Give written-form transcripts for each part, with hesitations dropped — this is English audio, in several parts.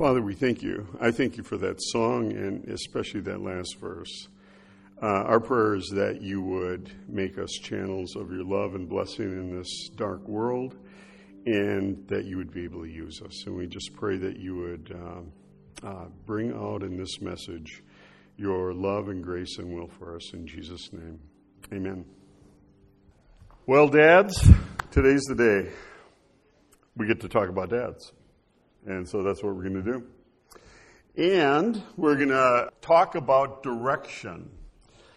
Father, we thank you. I thank you for that song and especially that last verse. Our prayer is that you would make us channels of your love and blessing in this dark world, and that you would be able to use us. And we just pray that you would bring out in this message your love and grace and will for us, in Jesus' name. Amen. Well, dads, today's the day. We get to talk about dads. And so that's what we're going to do. And we're going to talk about direction,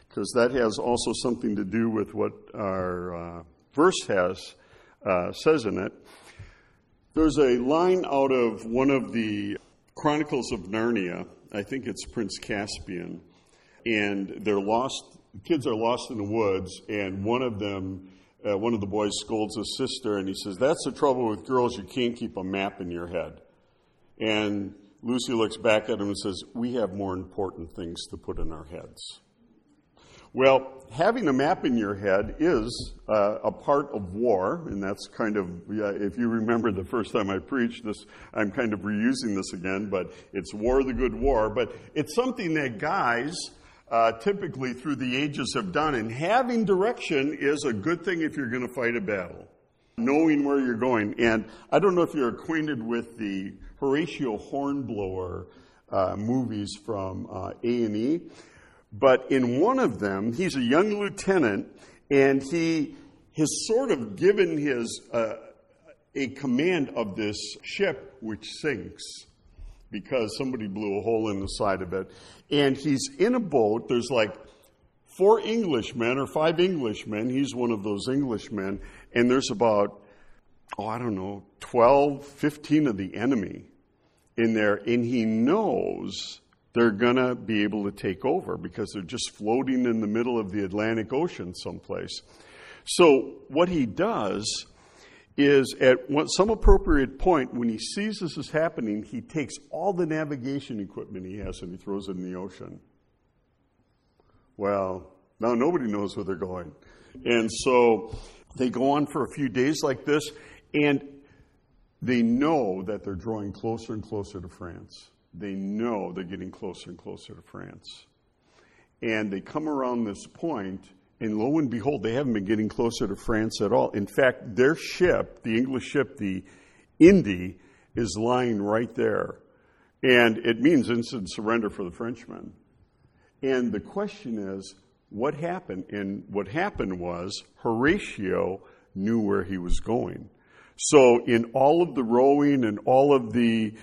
because that has also something to do with what our verse has says in it. There's a line out of one of the Chronicles of Narnia. I think it's Prince Caspian. And they're lost. The kids are lost in the woods, and one of the boys scolds his sister, and he says, "That's the trouble with girls, you can't keep a map in your head." And Lucy looks back at him and says, "We have more important things to put in our heads." Well, having a map in your head is a part of war, and that's kind of, if you remember the first time I preached this, I'm kind of reusing this again, but it's war, the good war. But it's something that guys typically through the ages have done, and having direction is a good thing if you're going to fight a battle, knowing where you're going. And I don't know if you're acquainted with the Horatio Hornblower movies from A&E, but in one of them, he's a young lieutenant, and he has sort of given his a command of this ship which sinks because somebody blew a hole in the side of it. And he's in a boat. There's like 5 Englishmen. He's one of those Englishmen. And there's about, 12, 15 of the enemy in there. And he knows they're going to be able to take over because they're just floating in the middle of the Atlantic Ocean someplace. So what he does is at some appropriate point, when he sees this is happening, he takes all the navigation equipment he has and he throws it in the ocean. Well, now nobody knows where they're going. And so they go on for a few days like this, and they know that they're drawing closer and closer to France. They know they're getting closer and closer to France. And they come around this point, and lo and behold, they haven't been getting closer to France at all. In fact, their ship, the English ship, the Indy, is lying right there. And it means instant surrender for the Frenchmen. And the question is, what happened? And what happened was Horatio knew where he was going. So in all of the rowing and all of the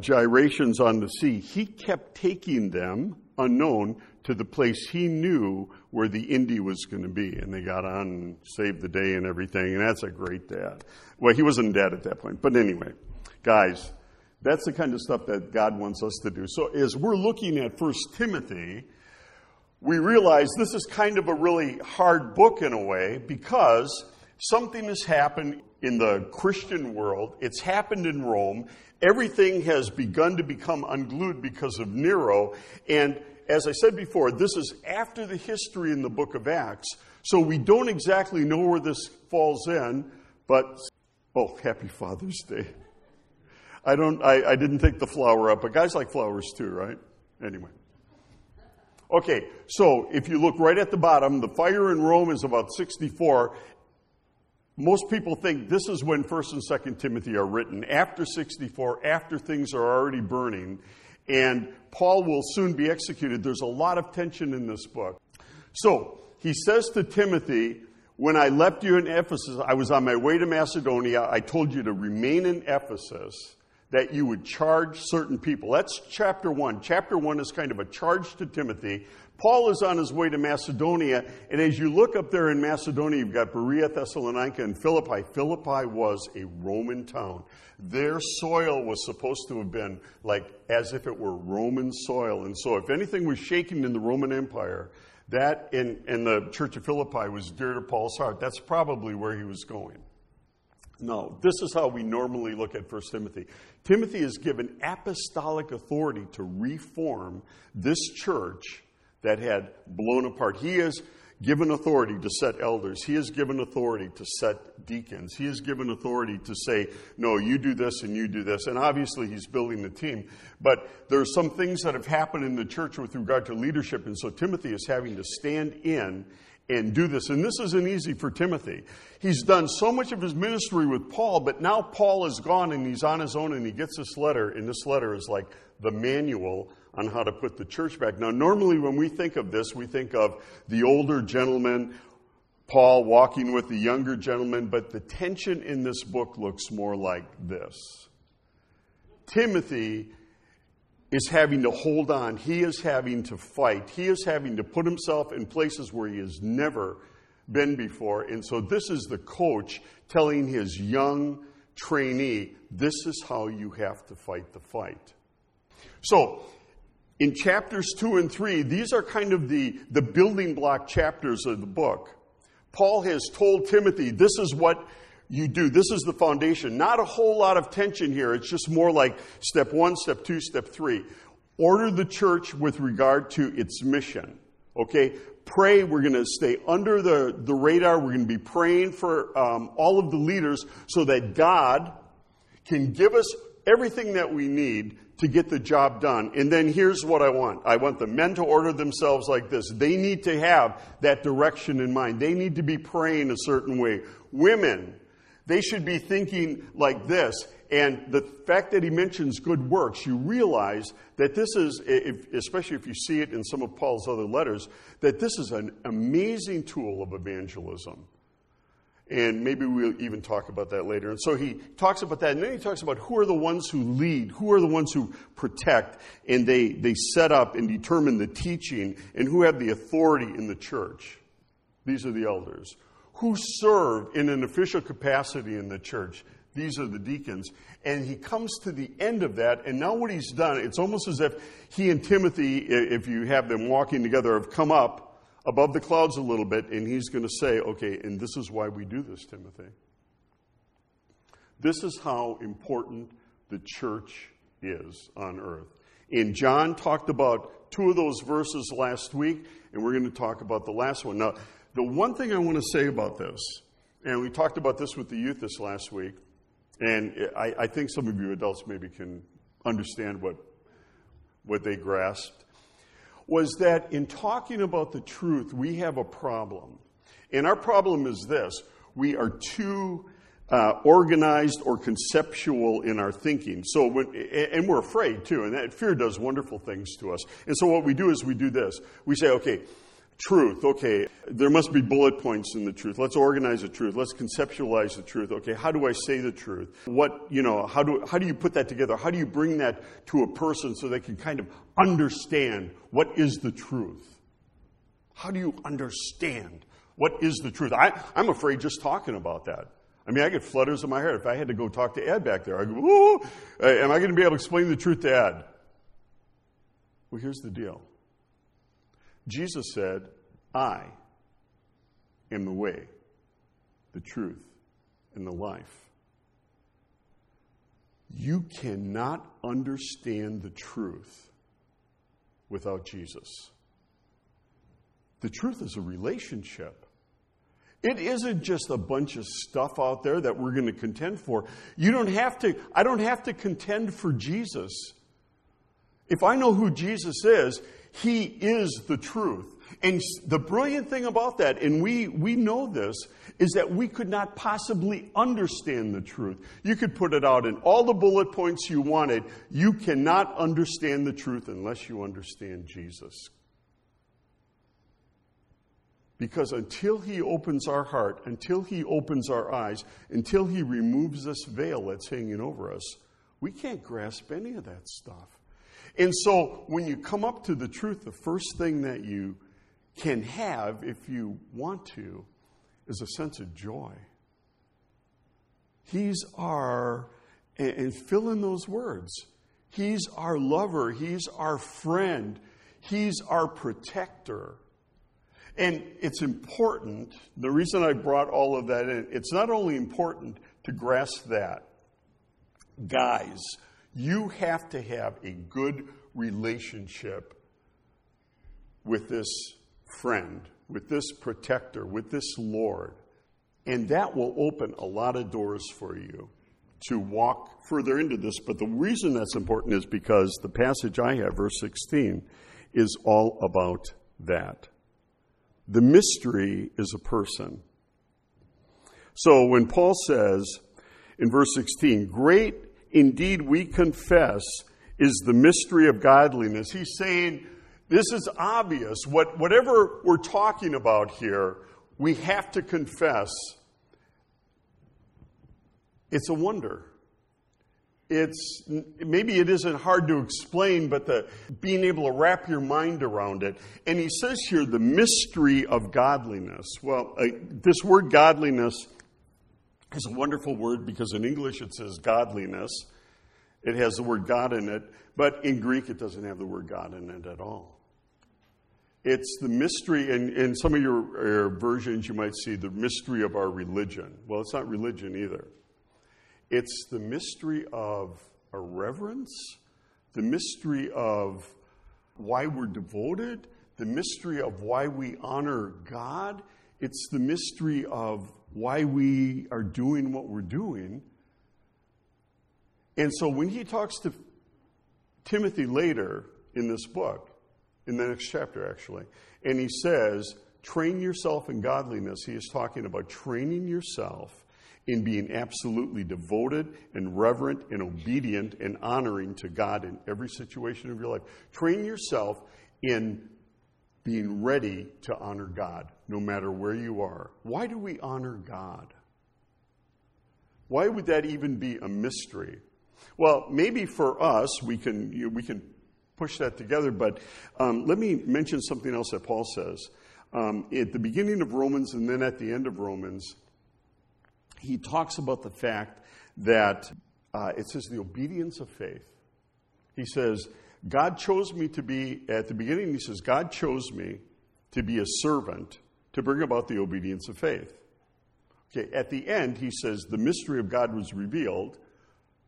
gyrations on the sea, he kept taking them, unknown, to the place he knew where the Indy was going to be. And they got on and saved the day and everything. And that's a great dad. Well, he wasn't dad at that point. But anyway, guys, that's the kind of stuff that God wants us to do. So as we're looking at First Timothy, we realize this is kind of a really hard book in a way, because something has happened in the Christian world. It's happened in Rome. Everything has begun to become unglued because of Nero. And as I said before, this is after the history in the Book of Acts. So we don't exactly know where this falls in, but, happy Father's Day. I didn't take the flower up, but guys like flowers too, right? Anyway. Okay, so if you look right at the bottom, the fire in Rome is about 64. Most people think this is when 1st and 2nd Timothy are written, after 64, after things are already burning, and Paul will soon be executed. There's a lot of tension in this book. So, he says to Timothy, "When I left you in Ephesus, I was on my way to Macedonia. I told you to remain in Ephesus, that you would charge certain people." That's chapter 1. Chapter 1 is kind of a charge to Timothy. Paul is on his way to Macedonia, and as you look up there in Macedonia, you've got Berea, Thessalonica, and Philippi. Philippi was a Roman town. Their soil was supposed to have been like as if it were Roman soil. And so if anything was shaking in the Roman Empire, that in the church of Philippi was dear to Paul's heart. That's probably where he was going. No, this is how we normally look at 1 Timothy. Timothy is given apostolic authority to reform this church that had blown apart. He is given authority to set elders. He is given authority to set deacons. He is given authority to say, no, you do this and you do this. And obviously he's building the team. But there are some things that have happened in the church with regard to leadership. And so Timothy is having to stand in and do this. And this isn't easy for Timothy. He's done so much of his ministry with Paul, but now Paul is gone and he's on his own and he gets this letter. And this letter is like the manual on how to put the church back. Now, normally when we think of this, we think of the older gentleman, Paul, walking with the younger gentleman, but the tension in this book looks more like this. Timothy is having to hold on. He is having to fight. He is having to put himself in places where he has never been before. And so this is the coach telling his young trainee, this is how you have to fight the fight. So, in chapters 2 and 3, these are kind of the building block chapters of the book. Paul has told Timothy, this is what you do. This is the foundation. Not a whole lot of tension here. It's just more like step 1, step 2, step 3. Order the church with regard to its mission. Okay? Pray. We're going to stay under the radar. We're going to be praying for all of the leaders so that God can give us everything that we need to get the job done. And then here's what I want. I want the men to order themselves like this. They need to have that direction in mind. They need to be praying a certain way. Women, they should be thinking like this. And the fact that he mentions good works, you realize that this is, especially if you see it in some of Paul's other letters, that this is an amazing tool of evangelism. And maybe we'll even talk about that later. And so he talks about that. And then he talks about who are the ones who lead, who are the ones who protect, and they set up and determine the teaching, and who have the authority in the church. These are the elders. Who serve in an official capacity in the church. These are the deacons. And he comes to the end of that, and now what he's done, it's almost as if he and Timothy, if you have them walking together, have come up above the clouds a little bit, and he's going to say, okay, and this is why we do this, Timothy. This is how important the church is on earth. And John talked about two of those verses last week, and we're going to talk about the last one. Now, the one thing I want to say about this, and we talked about this with the youth this last week, and I think some of you adults maybe can understand what they grasped, was that in talking about the truth, we have a problem. And our problem is this. We are too organized or conceptual in our thinking. So, and we're afraid, too. And that fear does wonderful things to us. And so what we do is we do this. We say, okay, truth. Okay, there must be bullet points in the truth. Let's organize the truth. Let's conceptualize the truth. Okay, how do I say the truth? What, you know, how do you put that together? How do you bring that to a person so they can kind of understand what is the truth? How do you understand what is the truth? I'm afraid just talking about that. I mean, I get flutters in my head. If I had to go talk to Ed back there, I'd go, ooh, am I going to be able to explain the truth to Ed? Well, here's the deal. Jesus said, I am the way, the truth, and the life. You cannot understand the truth without Jesus. The truth is a relationship. It isn't just a bunch of stuff out there that we're going to contend for. I don't have to contend for Jesus. If I know who Jesus is, He is the truth. And the brilliant thing about that, and we know this, is that we could not possibly understand the truth. You could put it out in all the bullet points you wanted. You cannot understand the truth unless you understand Jesus. Because until He opens our heart, until He opens our eyes, until He removes this veil that's hanging over us, we can't grasp any of that stuff. And so when you come up to the truth, the first thing that you can have, if you want to, is a sense of joy. He's our, and fill in those words, He's our lover, He's our friend, He's our protector. And it's important, the reason I brought all of that in, it's not only important to grasp that, guys, you have to have a good relationship with this friend, with this protector, with this Lord. And that will open a lot of doors for you to walk further into this. But the reason that's important is because the passage I have, verse 16, is all about that. The mystery is a person. So when Paul says in verse 16, great indeed we confess is the mystery of godliness, he's saying this is obvious. Whatever we're talking about here, we have to confess it's a wonder. Maybe it isn't hard to explain, but being able to wrap your mind around it. And he says here, the mystery of godliness. Well, this word godliness is a wonderful word because in English it says godliness. It has the word God in it, but in Greek it doesn't have the word God in it at all. It's the mystery, and in some of your versions you might see the mystery of our religion. Well, it's not religion either. It's the mystery of a reverence, the mystery of why we're devoted, the mystery of why we honor God. It's the mystery of why we are doing what we're doing. And so when he talks to Timothy later in this book, in the next chapter actually, and he says, train yourself in godliness, he is talking about training yourself in being absolutely devoted and reverent and obedient and honoring to God in every situation of your life. Train yourself in being ready to honor God, no matter where you are. Why do we honor God? Why would that even be a mystery? Well, maybe for us, we can push that together, but let me mention something else that Paul says. At the beginning of Romans and then at the end of Romans, he talks about the fact that it says the obedience of faith. He says, God chose me to be, at the beginning he says, God chose me to be a servant to bring about the obedience of faith. Okay, at the end he says, the mystery of God was revealed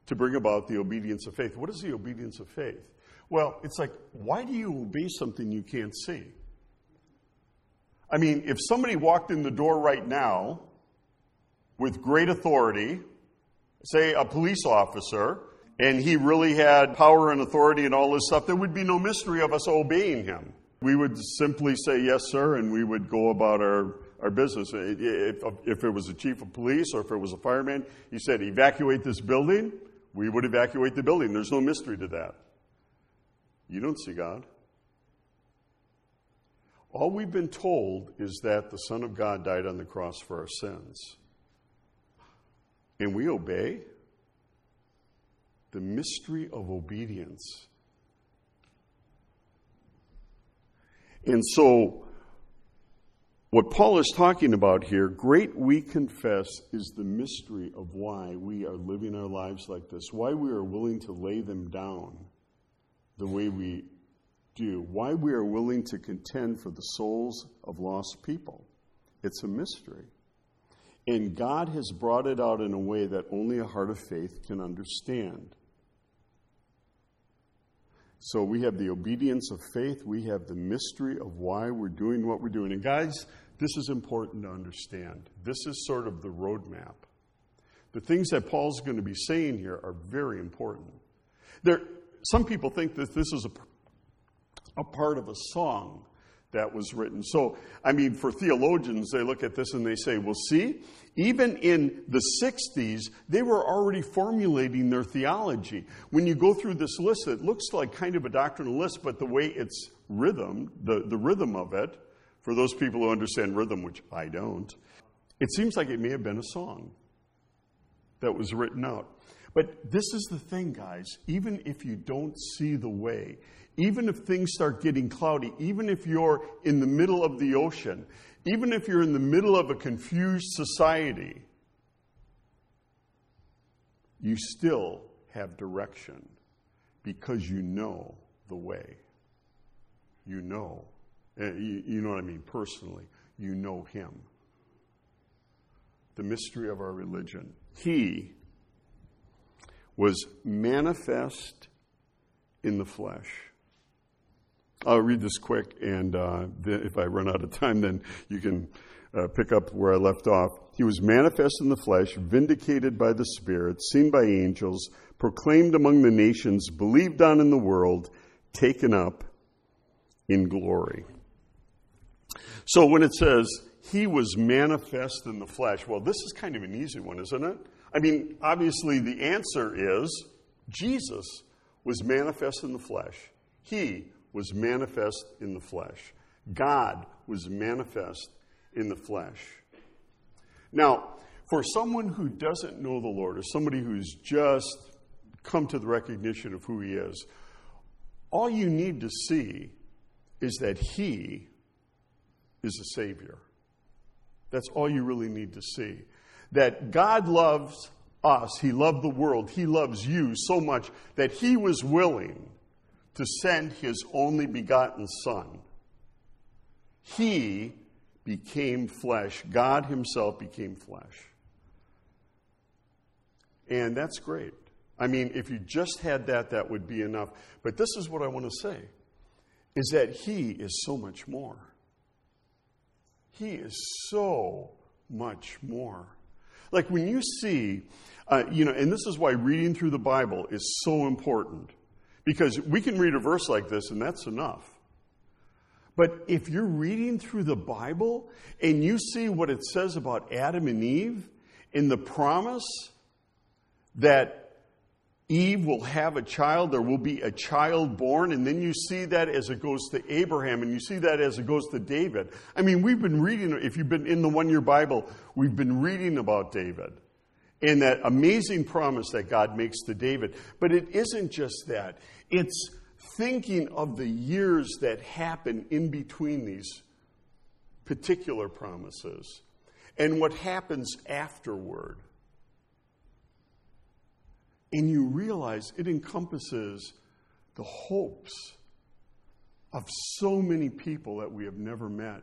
to bring about the obedience of faith. What is the obedience of faith? Well, it's like, why do you obey something you can't see? I mean, if somebody walked in the door right now, with great authority, say a police officer, and he really had power and authority and all this stuff, there would be no mystery of us obeying him. We would simply say, yes, sir, and we would go about our business. If it was a chief of police or if it was a fireman, he said, evacuate this building, we would evacuate the building. There's no mystery to that. You don't see God. All we've been told is that the Son of God died on the cross for our sins. And we obey. The mystery of obedience. And so, what Paul is talking about here, great we confess, is the mystery of why we are living our lives like this, why we are willing to lay them down the way we do, why we are willing to contend for the souls of lost people. It's a mystery. And God has brought it out in a way that only a heart of faith can understand. So we have the obedience of faith. We have the mystery of why we're doing what we're doing. And guys, this is important to understand. This is sort of the roadmap. The things that Paul's going to be saying here are very important. Some people think that this is a part of a song that was written. So, I mean, for theologians, they look at this and they say, well, see, even in the 60s, they were already formulating their theology. When you go through this list, it looks like kind of a doctrinal list, but the way it's rhythm, the rhythm of it, for those people who understand rhythm, which I don't, it seems like it may have been a song that was written out. But this is the thing, guys, even if you don't see the way, even if things start getting cloudy, even if you're in the middle of the ocean, even if you're in the middle of a confused society, you still have direction because you know the way. You know. You know what I mean personally. You know him. The mystery of our religion. He was manifest in the flesh. I'll read this quick, and if I run out of time, then you can pick up where I left off. He was manifest in the flesh, vindicated by the Spirit, seen by angels, proclaimed among the nations, believed on in the world, taken up in glory. So when it says he was manifest in the flesh, well, this is kind of an easy one, isn't it? I mean, obviously the answer is Jesus was manifest in the flesh. He was manifest in the flesh. God was manifest in the flesh. Now, for someone who doesn't know the Lord, or somebody who's just come to the recognition of who he is, all you need to see is that he is a Savior. That's all you really need to see. That God loves us. He loved the world. He loves you so much that he was willing to send his only begotten Son. He became flesh. God himself became flesh. And that's great. I mean, if you just had that, that would be enough. But this is what I want to say, is that he is so much more. He is so much more. Like when you see, and this is why reading through the Bible is so important. Because we can read a verse like this and that's enough. But if you're reading through the Bible and you see what it says about Adam and Eve and the promise that Eve will have a child, there will be a child born, and then you see that as it goes to Abraham, and you see that as it goes to David. I mean, we've been reading, if you've been in the one-year Bible, we've been reading about David and that amazing promise that God makes to David. But it isn't just that. It's thinking of the years that happen in between these particular promises and what happens afterward. And you realize it encompasses the hopes of so many people that we have never met.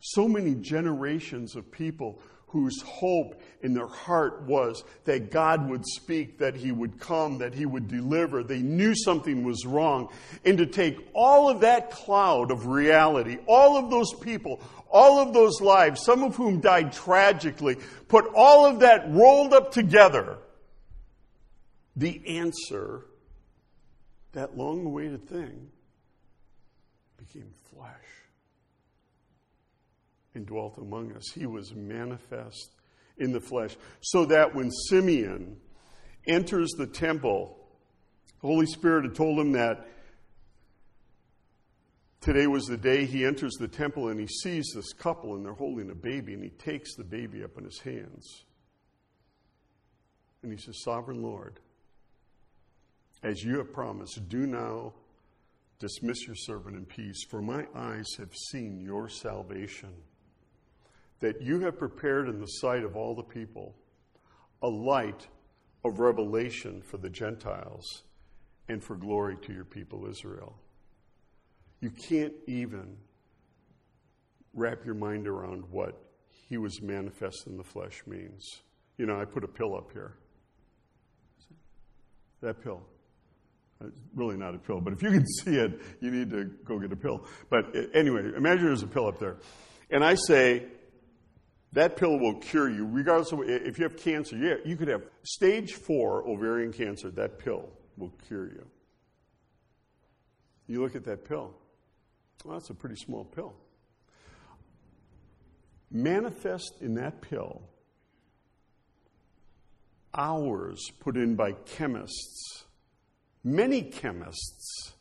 So many generations of people whose hope in their heart was that God would speak, that he would come, that he would deliver. They knew something was wrong. And to take all of that cloud of reality, all of those people, all of those lives, some of whom died tragically, put all of that rolled up together, the answer, that long-awaited thing, became flesh and dwelt among us. He was manifest in the flesh, so that when Simeon enters the temple, the Holy Spirit had told him that today was the day he enters the temple, and he sees this couple, and they're holding a baby, and he takes the baby up in his hands. And he says, "Sovereign Lord, as you have promised, do now dismiss your servant in peace, for my eyes have seen your salvation, that you have prepared in the sight of all the people a light of revelation for the Gentiles and for glory to your people Israel." You can't even wrap your mind around what he was manifest in the flesh means. You know, I put a pill up here. That pill. It's really not a pill, but if you can see it, you need to go get a pill. But anyway, imagine there's a pill up there. And I say, that pill will cure you, regardless of if you have cancer. Yeah, you could have stage 4 ovarian cancer. That pill will cure you. You look at that pill. Well, that's a pretty small pill. Manifest in that pill, hours put in by chemists, many chemists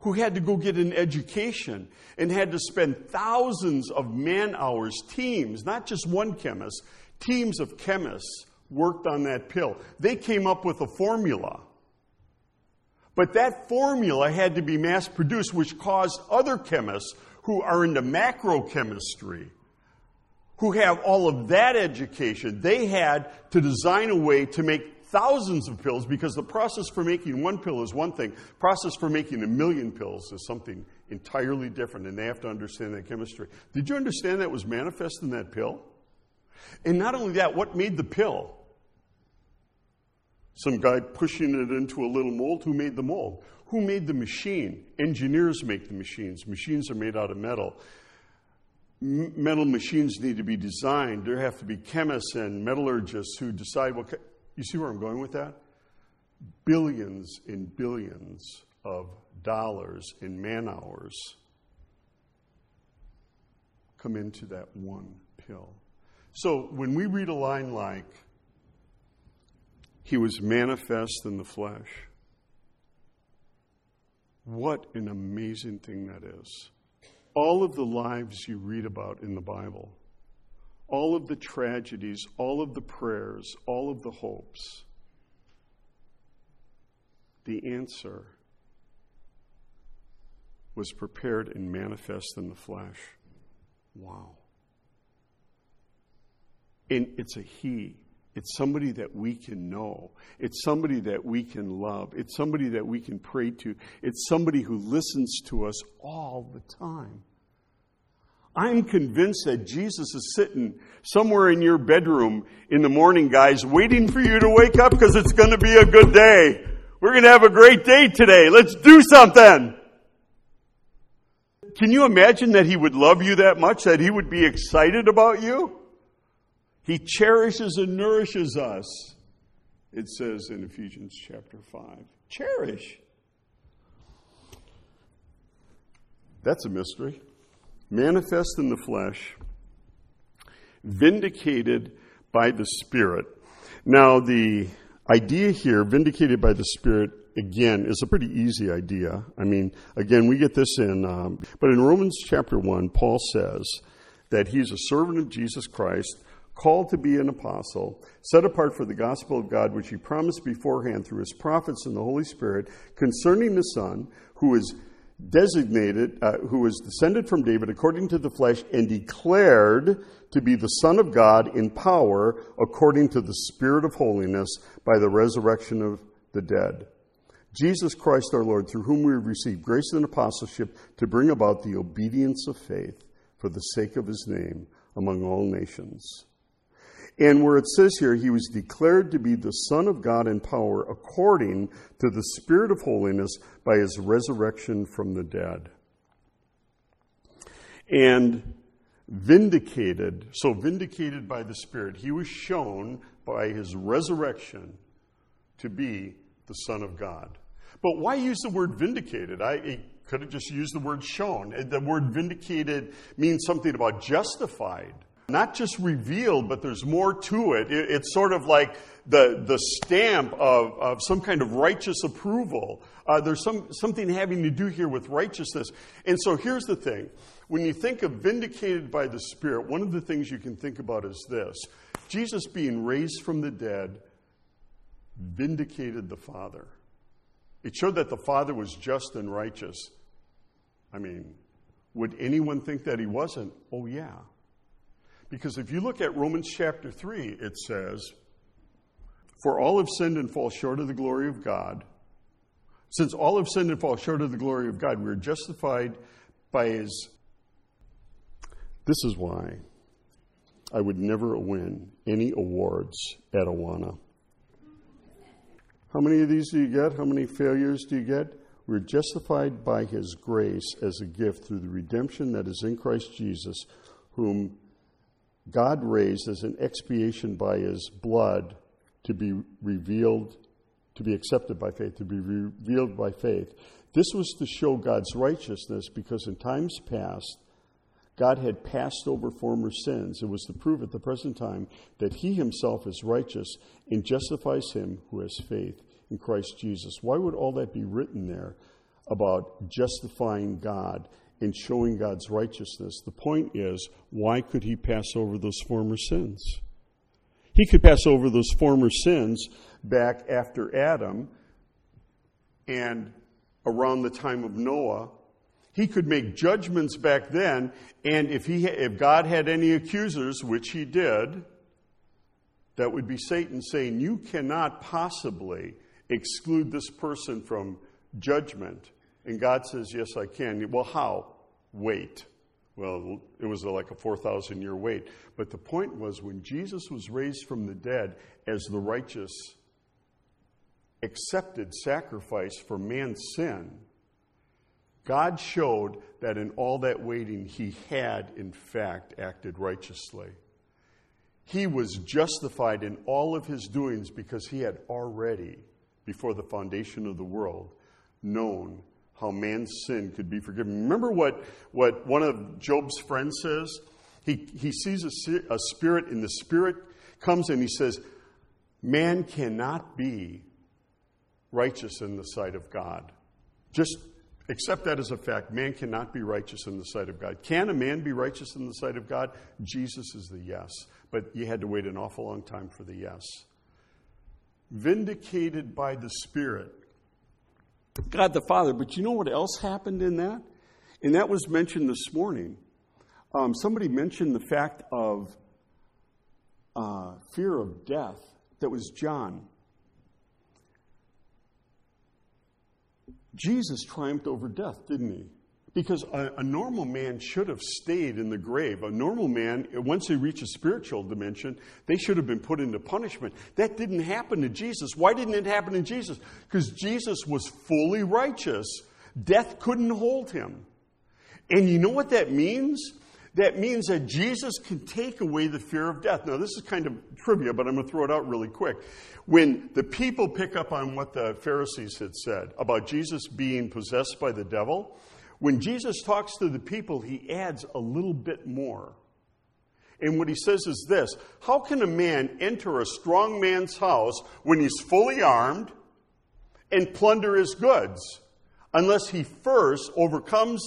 who had to go get an education and had to spend thousands of man-hours, teams, not just one chemist, teams of chemists worked on that pill. They came up with a formula. But that formula had to be mass-produced, which caused other chemists who are into macrochemistry, who have all of that education, they had to design a way to make thousands of pills, because the process for making one pill is one thing. The process for making 1,000,000 pills is something entirely different, and they have to understand that chemistry. Did you understand that was manifest in that pill? And not only that, what made the pill? Some guy pushing it into a little mold. Who made the mold? Who made the machine? Engineers make the machines. Machines are made out of metal. Metal machines need to be designed. There have to be chemists and metallurgists who decide what... You see where I'm going with that? Billions and billions of dollars in man hours come into that one pill. So when we read a line like, he was manifest in the flesh, what an amazing thing that is. All of the lives you read about in the Bible, all of the tragedies, all of the prayers, all of the hopes, the answer was prepared and manifest in the flesh. Wow. And it's a he. It's somebody that we can know. It's somebody that we can love. It's somebody that we can pray to. It's somebody who listens to us all the time. I'm convinced that Jesus is sitting somewhere in your bedroom in the morning, guys, waiting for you to wake up because it's going to be a good day. We're going to have a great day today. Let's do something. Can you imagine that he would love you that much, that he would be excited about you? He cherishes and nourishes us, it says in Ephesians chapter 5. Cherish. That's a mystery. Manifest in the flesh, vindicated by the Spirit. Now, the idea here, vindicated by the Spirit, again, is a pretty easy idea. I mean, again, we get this in, but in Romans chapter 1, Paul says that he's a servant of Jesus Christ, called to be an apostle, set apart for the gospel of God, which he promised beforehand through his prophets and the Holy Spirit, concerning the Son, who is designated, who is descended from David according to the flesh, and declared to be the Son of God in power according to the Spirit of holiness by the resurrection of the dead. Jesus Christ our Lord, through whom we have received grace and apostleship to bring about the obedience of faith for the sake of his name among all nations. And where it says here, he was declared to be the Son of God in power according to the Spirit of holiness by his resurrection from the dead. And vindicated, so vindicated by the Spirit, he was shown by his resurrection to be the Son of God. But why use the word vindicated? I could have just used the word shown. The word vindicated means something about justified. Not just revealed, but there's more to it. It's sort of like the stamp of some kind of righteous approval. There's something having to do here with righteousness. And so here's the thing. When you think of vindicated by the Spirit, one of the things you can think about is this. Jesus being raised from the dead vindicated the Father. It showed that the Father was just and righteous. I mean, would anyone think that he wasn't? Oh, yeah. Because if you look at Romans chapter 3, it says, for all have sinned and fall short of the glory of God. Since all have sinned and fall short of the glory of God, we are justified by his... This is why I would never win any awards at Awana. How many of these do you get? How many failures do you get? We're justified by his grace as a gift through the redemption that is in Christ Jesus, whom God raised as an expiation by his blood to be revealed, to be accepted by faith, to be revealed by faith. This was to show God's righteousness because in times past, God had passed over former sins. It was to prove at the present time that he himself is righteous and justifies him who has faith in Christ Jesus. Why would all that be written there about justifying God in showing God's righteousness? The point is, why could he pass over those former sins? He could pass over those former sins back after Adam and around the time of Noah. He could make judgments back then, and if God had any accusers, which he did, that would be Satan saying, you cannot possibly exclude this person from judgment. And God says, yes, I can. Well, how? Wait. Well, it was like a 4,000-year wait. But the point was, when Jesus was raised from the dead as the righteous accepted sacrifice for man's sin, God showed that in all that waiting, he had, in fact, acted righteously. He was justified in all of his doings because he had already, before the foundation of the world, known how man's sin could be forgiven. Remember what one of Job's friends says? He sees a spirit, and the spirit comes and he says, man cannot be righteous in the sight of God. Just accept that as a fact. Man cannot be righteous in the sight of God. Can a man be righteous in the sight of God? Jesus is the yes. But you had to wait an awful long time for the yes. Vindicated by the Spirit, God the Father. But you know what else happened in that? And that was mentioned this morning. Somebody mentioned the fact of fear of death. That was John. Jesus triumphed over death, didn't he? Because a normal man should have stayed in the grave. A normal man, once they reach a spiritual dimension, they should have been put into punishment. That didn't happen to Jesus. Why didn't it happen to Jesus? Because Jesus was fully righteous. Death couldn't hold him. And you know what that means? That means that Jesus can take away the fear of death. Now, this is kind of trivia, but I'm going to throw it out really quick. When the people pick up on what the Pharisees had said about Jesus being possessed by the devil, when Jesus talks to the people, he adds a little bit more. And what he says is this: how can a man enter a strong man's house when he's fully armed and plunder his goods unless he first overcomes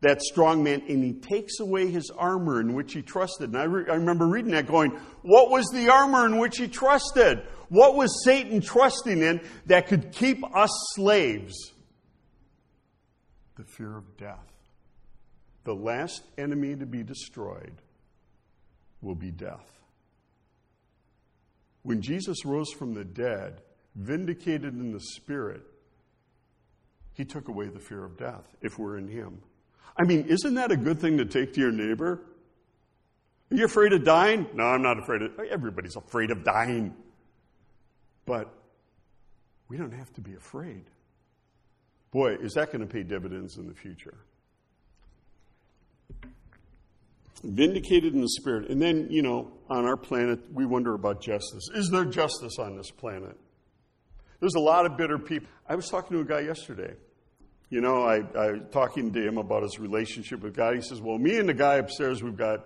that strong man, and he takes away his armor in which he trusted? And I remember reading that going, what was the armor in which he trusted? What was Satan trusting in that could keep us slaves? The fear of death. The last enemy to be destroyed will be death. When Jesus rose from the dead, vindicated in the Spirit, he took away the fear of death if we're in him. I mean, isn't that a good thing to take to your neighbor? Are you afraid of dying? No, I'm not afraid of dying. Everybody's afraid of dying. But we don't have to be afraid. Boy, is that going to pay dividends in the future. Vindicated in the Spirit. And then, you know, on our planet, we wonder about justice. Is there justice on this planet? There's a lot of bitter people. I was talking to a guy yesterday. You know, I was talking to him about his relationship with God. He says, well, me and the guy upstairs, we got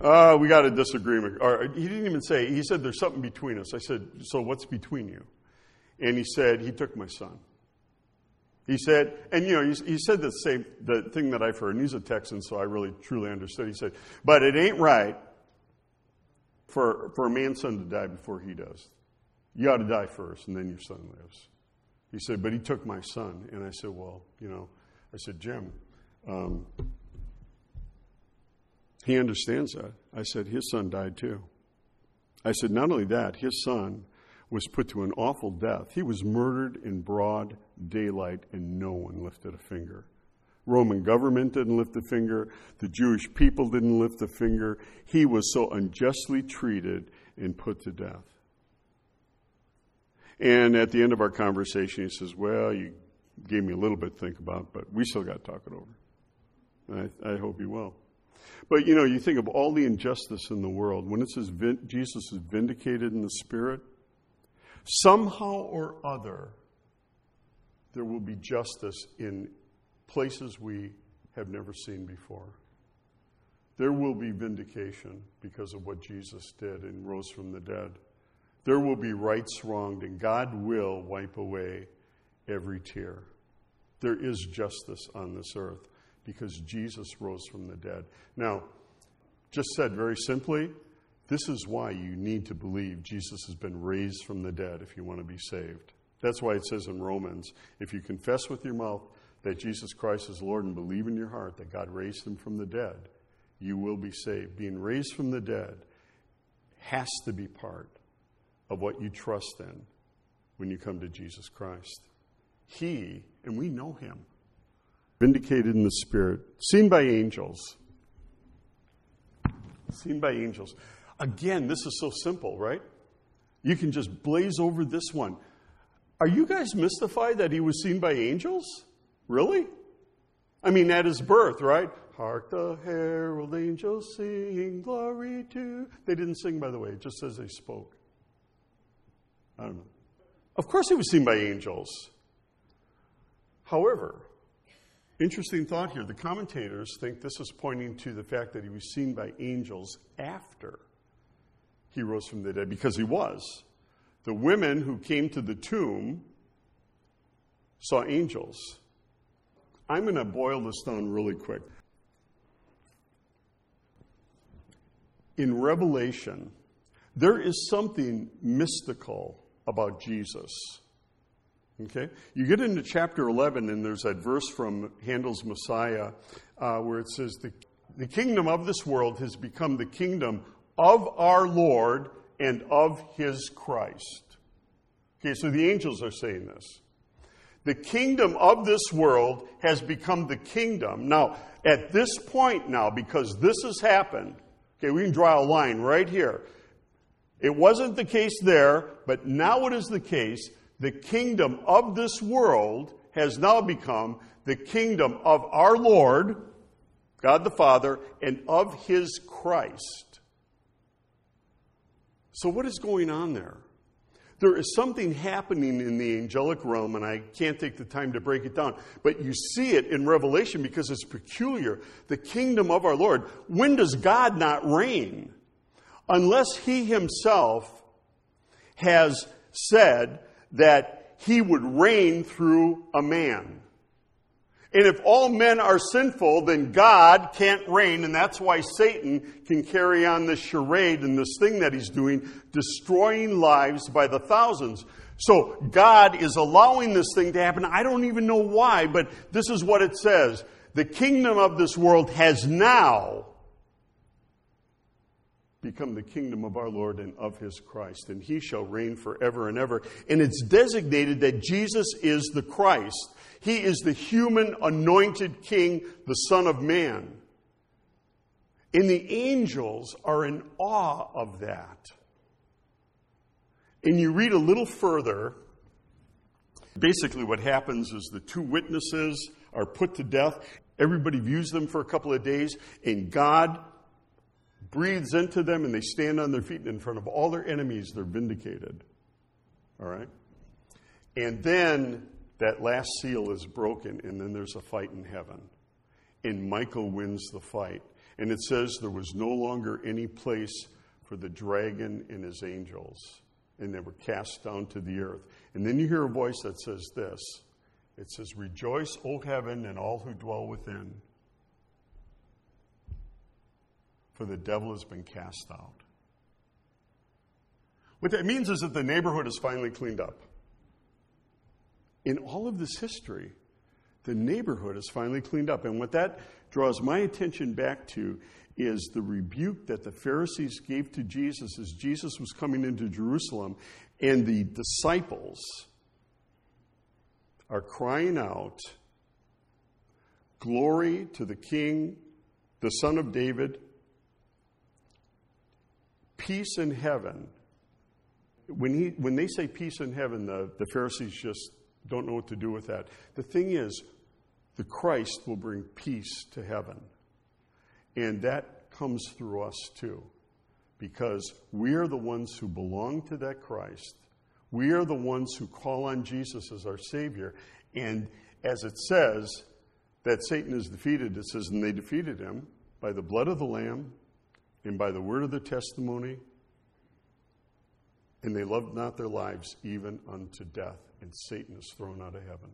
a disagreement. Or he didn't even say, he said, there's something between us. I said, so what's between you? And he said, he took my son. He said, and you know, he said the thing that I've heard, and he's a Texan, so I really, truly understood. He said, but it ain't right for a man's son to die before he does. You ought to die first, and then your son lives. He said, but he took my son. And I said, well, you know, I said, Jim, he understands that. I said, his son died too. I said, not only that, his son was put to an awful death. He was murdered in broad daylight, and no one lifted a finger. Roman government didn't lift a finger. The Jewish people didn't lift a finger. He was so unjustly treated and put to death. And at the end of our conversation, he says, well, you gave me a little bit to think about, but we still got to talk it over. And I hope he will. But, you know, you think of all the injustice in the world. When it says Jesus is vindicated in the Spirit, somehow or other, there will be justice in places we have never seen before. There will be vindication because of what Jesus did and rose from the dead. There will be rights wronged, and God will wipe away every tear. There is justice on this earth because Jesus rose from the dead. Now, just said very simply, this is why you need to believe Jesus has been raised from the dead if you want to be saved. That's why it says in Romans, if you confess with your mouth that Jesus Christ is Lord and believe in your heart that God raised him from the dead, you will be saved. Being raised from the dead has to be part of what you trust in when you come to Jesus Christ. He, and we know him, vindicated in the Spirit, seen by angels. Seen by angels. Again, this is so simple, right? You can just blaze over this one. Are you guys mystified that he was seen by angels? Really? I mean, at his birth, right? Hark the herald angels sing, glory to... They didn't sing, by the way, it just says they spoke. I don't know. Of course he was seen by angels. However, interesting thought here. The commentators think this is pointing to the fact that he was seen by angels after he rose from the dead, because he was. The women who came to the tomb saw angels. I'm going to boil this down really quick. In Revelation, there is something mystical about Jesus. Okay? You get into chapter 11, and there's that verse from Handel's Messiah where it says, the kingdom of this world has become the kingdom of our Lord and of his Christ. Okay, so the angels are saying this. The kingdom of this world has become the kingdom. Now, at this point now, because this has happened, okay, we can draw a line right here. It wasn't the case there, but now it is the case. The kingdom of this world has now become the kingdom of our Lord, God the Father, and of his Christ. So what is going on there? There is something happening in the angelic realm, and I can't take the time to break it down. But you see it in Revelation because it's peculiar. The kingdom of our Lord. When does God not reign? Unless he himself has said that he would reign through a man. And if all men are sinful, then God can't reign, and that's why Satan can carry on this charade and this thing that he's doing, destroying lives by the thousands. So God is allowing this thing to happen. I don't even know why, but this is what it says. The kingdom of this world has now become the kingdom of our Lord and of his Christ, and he shall reign forever and ever. And it's designated that Jesus is the Christ. He is the human anointed king, the Son of Man. And the angels are in awe of that. And you read a little further. Basically what happens is the two witnesses are put to death. Everybody views them for a couple of days, and God breathes into them, and they stand on their feet, and in front of all their enemies, they're vindicated. All right? And then that last seal is broken, and then there's a fight in heaven. And Michael wins the fight. And it says there was no longer any place for the dragon and his angels, and they were cast down to the earth. And then you hear a voice that says this. It says, "Rejoice, O heaven, and all who dwell within. For the devil has been cast out." What that means is that the neighborhood is finally cleaned up. In all of this history, the neighborhood is finally cleaned up. And what that draws my attention back to is the rebuke that the Pharisees gave to Jesus as Jesus was coming into Jerusalem, and the disciples are crying out, "Glory to the King, the Son of David, peace in heaven." When they say peace in heaven, the Pharisees just don't know what to do with that. The thing is, the Christ will bring peace to heaven. And that comes through us too. Because we are the ones who belong to that Christ. We are the ones who call on Jesus as our Savior. And as it says, that Satan is defeated. It says, and they defeated him by the blood of the Lamb, and by the word of their testimony, and they loved not their lives even unto death. And Satan is thrown out of heaven.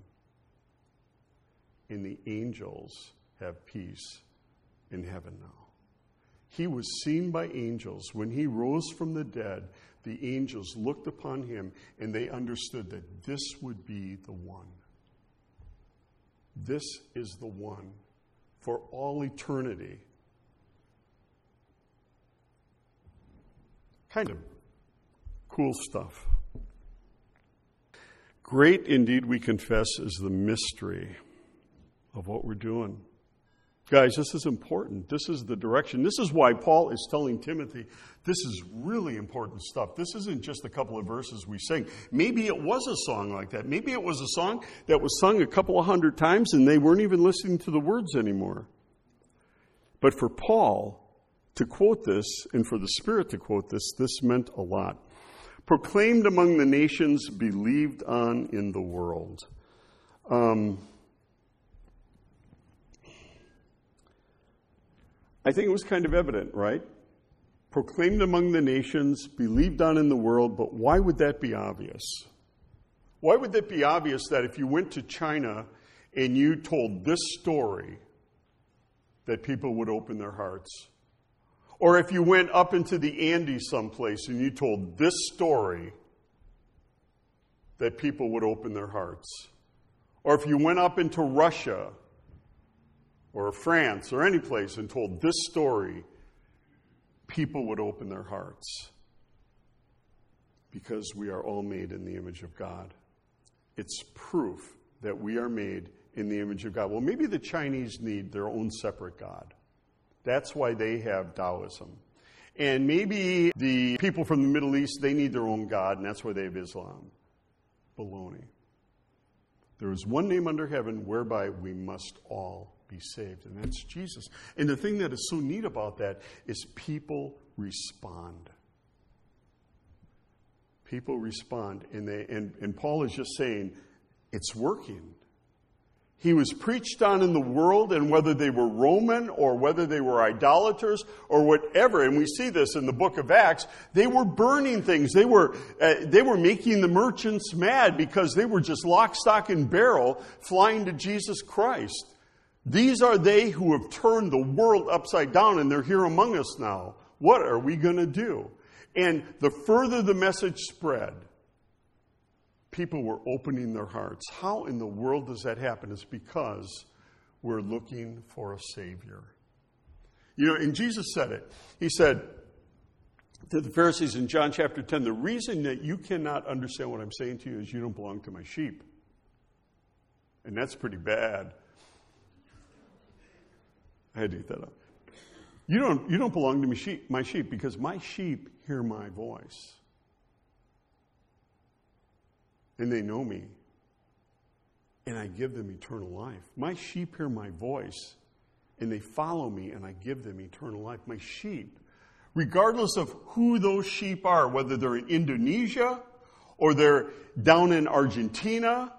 And the angels have peace in heaven now. He was seen by angels. When he rose from the dead, the angels looked upon him, and they understood that this would be the one. This is the one for all eternity. Kind of cool stuff. Great, indeed, we confess, is the mystery of what we're doing. Guys, this is important. This is the direction. This is why Paul is telling Timothy, this is really important stuff. This isn't just a couple of verses we sing. Maybe it was a song like that. Maybe it was a song that was sung a couple of hundred times and they weren't even listening to the words anymore. But for Paul to quote this and for the Spirit to quote this, this meant a lot. Proclaimed among the nations, believed on in the world. I think it was kind of evident, right? Proclaimed among the nations, believed on in the world, but why would that be obvious? Why would that be obvious that if you went to China and you told this story, that people would open their hearts? Or if you went up into the Andes someplace and you told this story, that people would open their hearts? Or if you went up into Russia or France or any place and told this story, people would open their hearts. Because we are all made in the image of God. It's proof that we are made in the image of God. Well, maybe the Chinese need their own separate God. That's why they have Taoism. And maybe the people from the Middle East, they need their own God, and that's why they have Islam. Baloney. There is one name under heaven whereby we must all be saved, and that's Jesus. And the thing that is so neat about that is people respond. People respond, and Paul is just saying, it's working. He was preached on in the world, and whether they were Roman or whether they were idolaters or whatever, and we see this in the Book of Acts, they were burning things. They were making the merchants mad because they were just lock, stock, and barrel flying to Jesus Christ. These are they who have turned the world upside down, and they're here among us now. What are we going to do? And the further the message spread, people were opening their hearts. How in the world does that happen? It's because we're looking for a Savior. You know, and Jesus said it. He said to the Pharisees in John chapter 10, the reason that you cannot understand what I'm saying to you is you don't belong to my sheep. And that's pretty bad. I had to eat that up. You don't belong to my sheep because my sheep hear my voice. And they know me. And I give them eternal life. My sheep hear my voice. And they follow me and I give them eternal life. My sheep, regardless of who those sheep are, whether they're in Indonesia or they're down in Argentina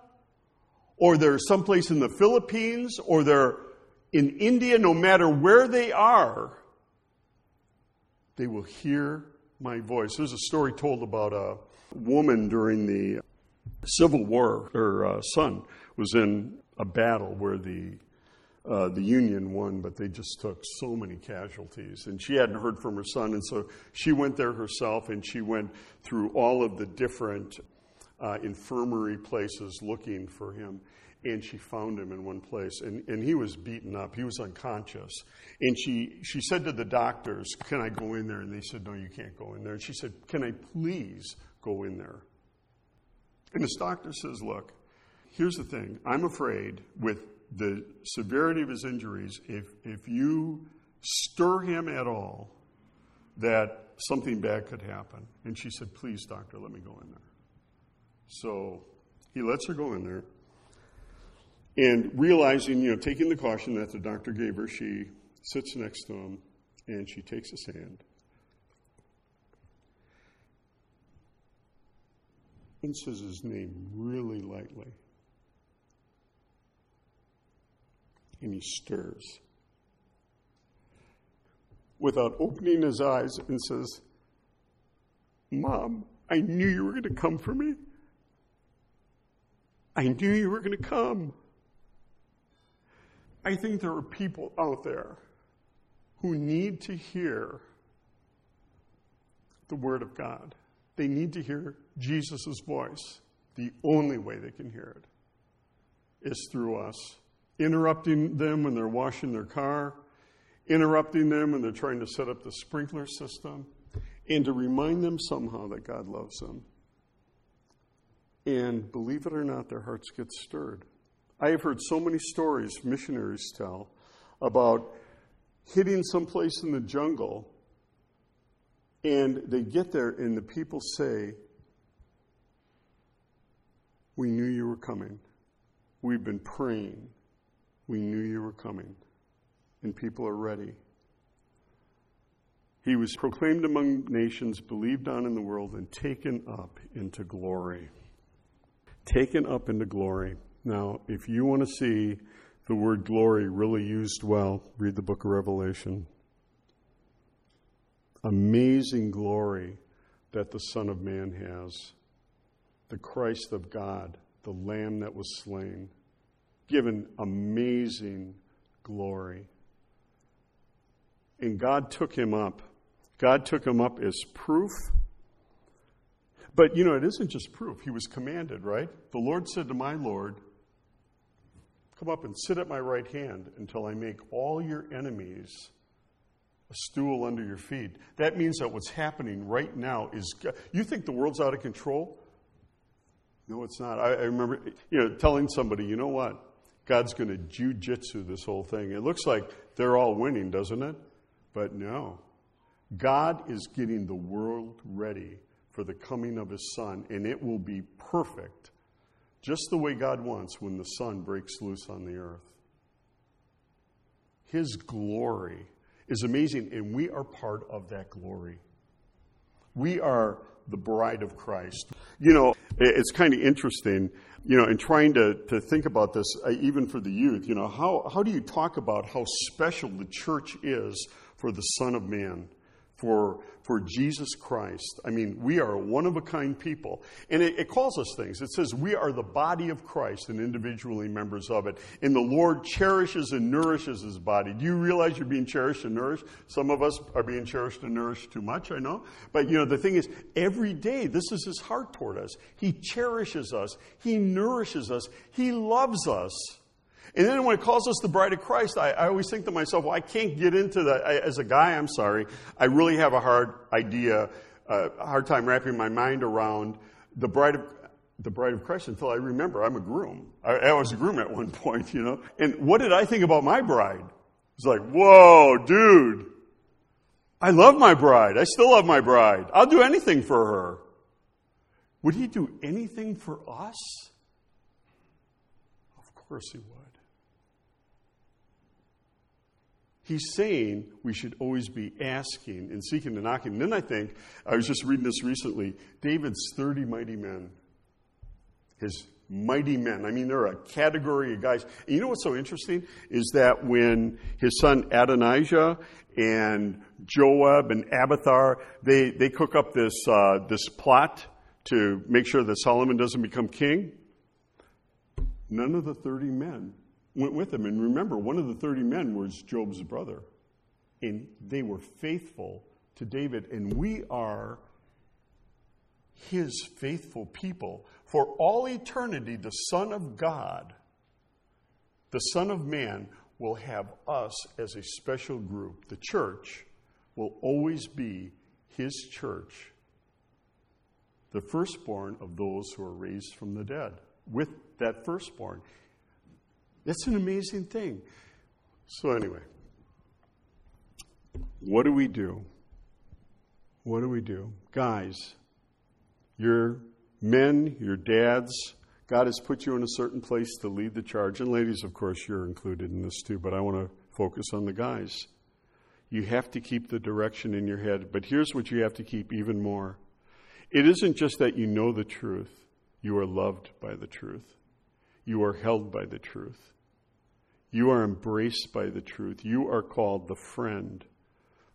or they're someplace in the Philippines or they're in India, no matter where they are, they will hear my voice. There's a story told about a woman during the Civil War. Her son was in a battle where the Union won, but they just took so many casualties. And she hadn't heard from her son, and so she went there herself, and she went through all of the different infirmary places looking for him. And she found him in one place, and he was beaten up. He was unconscious. And she said to the doctors, can I go in there? And they said, no, you can't go in there. And she said, can I please go in there? And this doctor says, look, here's the thing. I'm afraid with the severity of his injuries, if you stir him at all, that something bad could happen. And she said, please, doctor, let me go in there. So he lets her go in there. And realizing, you know, taking the caution that the doctor gave her, she sits next to him and she takes his hand. And says his name really lightly. And he stirs. Without opening his eyes and says, Mom, I knew you were going to come for me. I knew you were going to come. I think there are people out there who need to hear the Word of God. They need to hear Jesus' voice. The only way they can hear it is through us. Interrupting them when they're washing their car, interrupting them when they're trying to set up the sprinkler system, and to remind them somehow that God loves them. And believe it or not, their hearts get stirred. I have heard so many stories missionaries tell about hitting someplace in the jungle, and they get there and the people say, "We knew you were coming. We've been praying. We knew you were coming." And people are ready. He was proclaimed among nations, believed on in the world, and taken up into glory. Taken up into glory. Now, if you want to see the word glory really used well, read the book of Revelation. Amazing glory that the Son of Man has. The Christ of God, the Lamb that was slain, given amazing glory. And God took him up. God took him up as proof. But, you know, it isn't just proof. He was commanded, right? The Lord said to my Lord, "Come up and sit at my right hand until I make all your enemies a stool under your feet." That means that what's happening right now is... You think the world's out of control? No, it's not. I remember, you know, telling somebody, you know what? God's going to jiu-jitsu this whole thing. It looks like they're all winning, doesn't it? But no. God is getting the world ready for the coming of his Son, and it will be perfect, just the way God wants when the sun breaks loose on the earth. His glory is amazing, and we are part of that glory. We are the bride of Christ. You know, it's kind of interesting, you know, in trying to think about this, even for the youth, you know, how do you talk about how special the church is for the Son of Man, for Jesus Christ? I mean, we are a one-of-a-kind people. And it calls us things. It says we are the body of Christ and individually members of it. And the Lord cherishes and nourishes his body. Do you realize you're being cherished and nourished? Some of us are being cherished and nourished too much, I know. But, you know, the thing is, every day, this is his heart toward us. He cherishes us. He nourishes us. He loves us. And then when it calls us the bride of Christ, I always think to myself, well, I can't get into that. As a guy, I'm sorry. I really have a hard time wrapping my mind around the bride of Christ until I remember I'm a groom. I was a groom at one point, you know. And what did I think about my bride? It's like, whoa, dude, I love my bride. I still love my bride. I'll do anything for her. Would he do anything for us? Of course he would. He's saying we should always be asking and seeking and knocking. And then I think, I was just reading this recently, David's 30 mighty men. His mighty men. I mean, they're a category of guys. And you know what's so interesting? Is that when his son Adonijah and Joab and Abathar, they cook up this plot to make sure that Solomon doesn't become king, none of the 30 men went with him. And remember, one of the 30 men was Job's brother. And they were faithful to David. And we are his faithful people. For all eternity, the Son of God, the Son of Man, will have us as a special group. The church will always be his church, the firstborn of those who are raised from the dead, with that firstborn. That's an amazing thing. So anyway, what do we do? What do we do? Guys, you're men, you're dads. God has put you in a certain place to lead the charge. And ladies, of course, you're included in this too, but I want to focus on the guys. You have to keep the direction in your head, but here's what you have to keep even more. It isn't just that you know the truth. You are loved by the truth. You are held by the truth. You are embraced by the truth. You are called the friend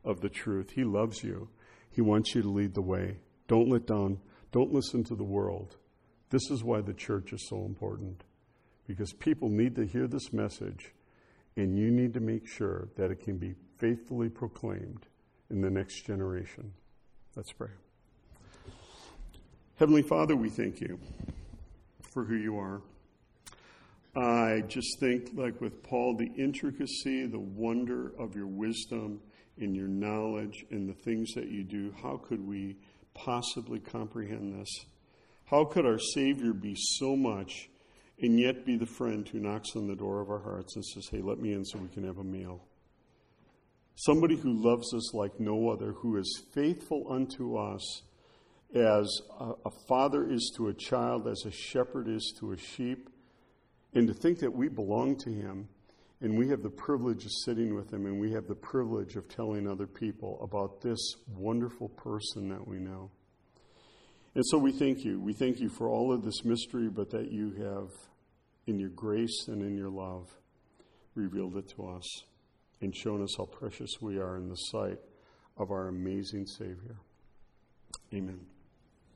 of the truth. He loves you. He wants you to lead the way. Don't let down. Don't listen to the world. This is why the church is so important, because people need to hear this message, and you need to make sure that it can be faithfully proclaimed in the next generation. Let's pray. Heavenly Father, we thank you for who you are. I just think, like with Paul, the intricacy, the wonder of your wisdom and your knowledge and the things that you do. How could we possibly comprehend this? How could our Savior be so much and yet be the friend who knocks on the door of our hearts and says, hey, let me in so we can have a meal. Somebody who loves us like no other, who is faithful unto us as a father is to a child, as a shepherd is to a sheep, and to think that we belong to him and we have the privilege of sitting with him and we have the privilege of telling other people about this wonderful person that we know. And so we thank you. We thank you for all of this mystery, but that you have, in your grace and in your love, revealed it to us and shown us how precious we are in the sight of our amazing Savior. Amen.